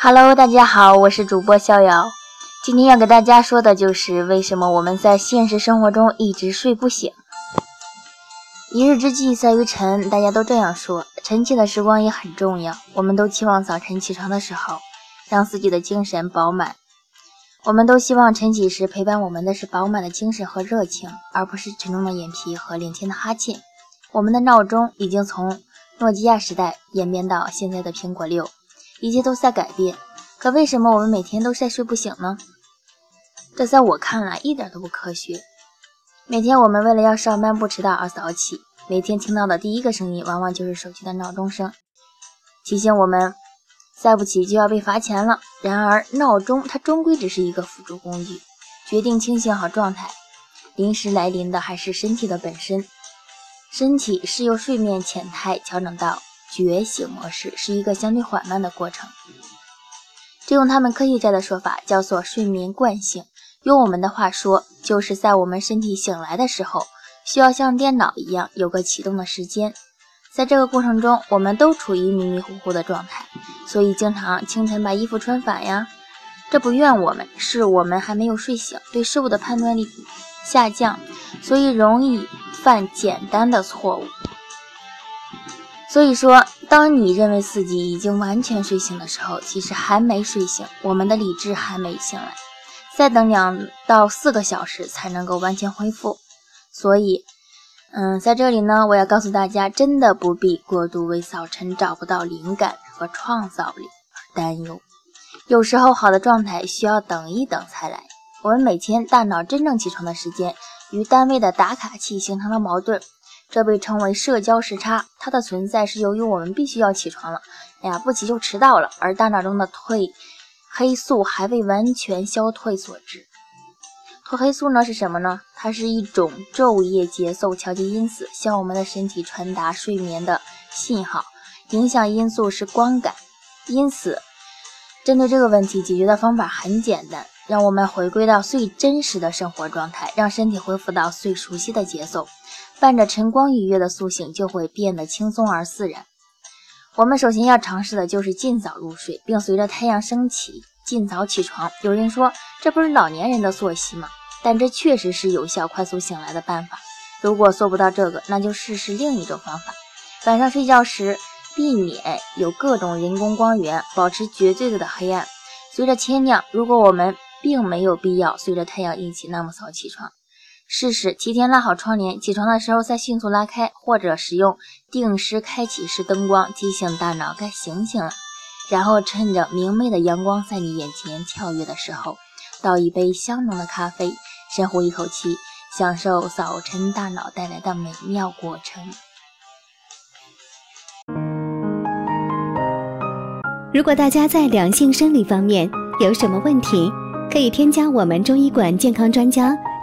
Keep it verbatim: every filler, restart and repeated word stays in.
Hello， 大家好，我是主播逍遥。今天要给大家说的就是为什么我们在现实生活中一直睡不醒。一日之计在于晨，大家都这样说，晨起的时光也很重要。我们都期望早晨起床的时候，让自己的精神饱满。我们都希望晨起时陪伴我们的是饱满的精神和热情，而不是沉重的眼皮和连天的哈欠。我们的闹钟已经从诺基亚时代演变到现在的苹果六。一切都在改变，可为什么我们每天都在睡不醒呢？这在我看来一点都不科学。每天我们为了要上班不迟到而早起，每天听到的第一个声音往往就是手机的闹钟声，提醒我们再不起就要被罚钱了。然而闹钟它终归只是一个辅助工具，决定清醒好状态临时来临的还是身体的本身。身体是由睡眠潜态调整到觉醒模式，是一个相对缓慢的过程，这用他们科学家的说法叫做睡眠惯性。用我们的话说，就是在我们身体醒来的时候，需要像电脑一样有个启动的时间。在这个过程中，我们都处于迷迷糊糊的状态，所以经常清晨把衣服穿反呀。这不怨我们，是我们还没有睡醒，对事物的判断力下降，所以容易犯简单的错误。所以说，当你认为自己已经完全睡醒的时候，其实还没睡醒，我们的理智还没醒来，再等两到四个小时才能够完全恢复。所以，嗯，在这里呢，我要告诉大家，真的不必过度为早晨找不到灵感和创造力而担忧。有时候好的状态需要等一等才来。我们每天大脑真正起床的时间与单位的打卡器形成了矛盾。这被称为社交时差，它的存在是由于我们必须要起床了，哎呀，不起就迟到了，而大脑中的褪黑素还未完全消退所致。褪黑素呢是什么呢？它是一种昼夜节奏调节因子，向我们的身体传达睡眠的信号。影响因素是光感，因此针对这个问题解决的方法很简单，让我们回归到最真实的生活状态，让身体恢复到最熟悉的节奏，伴着晨光愉悦的苏醒，就会变得轻松而自然。我们首先要尝试的就是尽早入睡，并随着太阳升起尽早起床。有人说这不是老年人的作息吗？但这确实是有效快速醒来的办法。如果做不到这个，那就试试另一种方法。晚上睡觉时避免有各种人工光源，保持绝对的黑暗。随着天亮，如果我们并没有必要随着太阳一起那么早起床，试试提前拉好窗帘，起床的时候再迅速拉开，或者使用定时开启式灯光提醒大脑该醒醒了。然后趁着明媚的阳光在你眼前跳跃的时候，倒一杯香浓的咖啡，深呼一口气，享受早晨大脑带来的美妙过程。如果大家在两性生理方面有什么问题，可以添加我们中医馆健康专家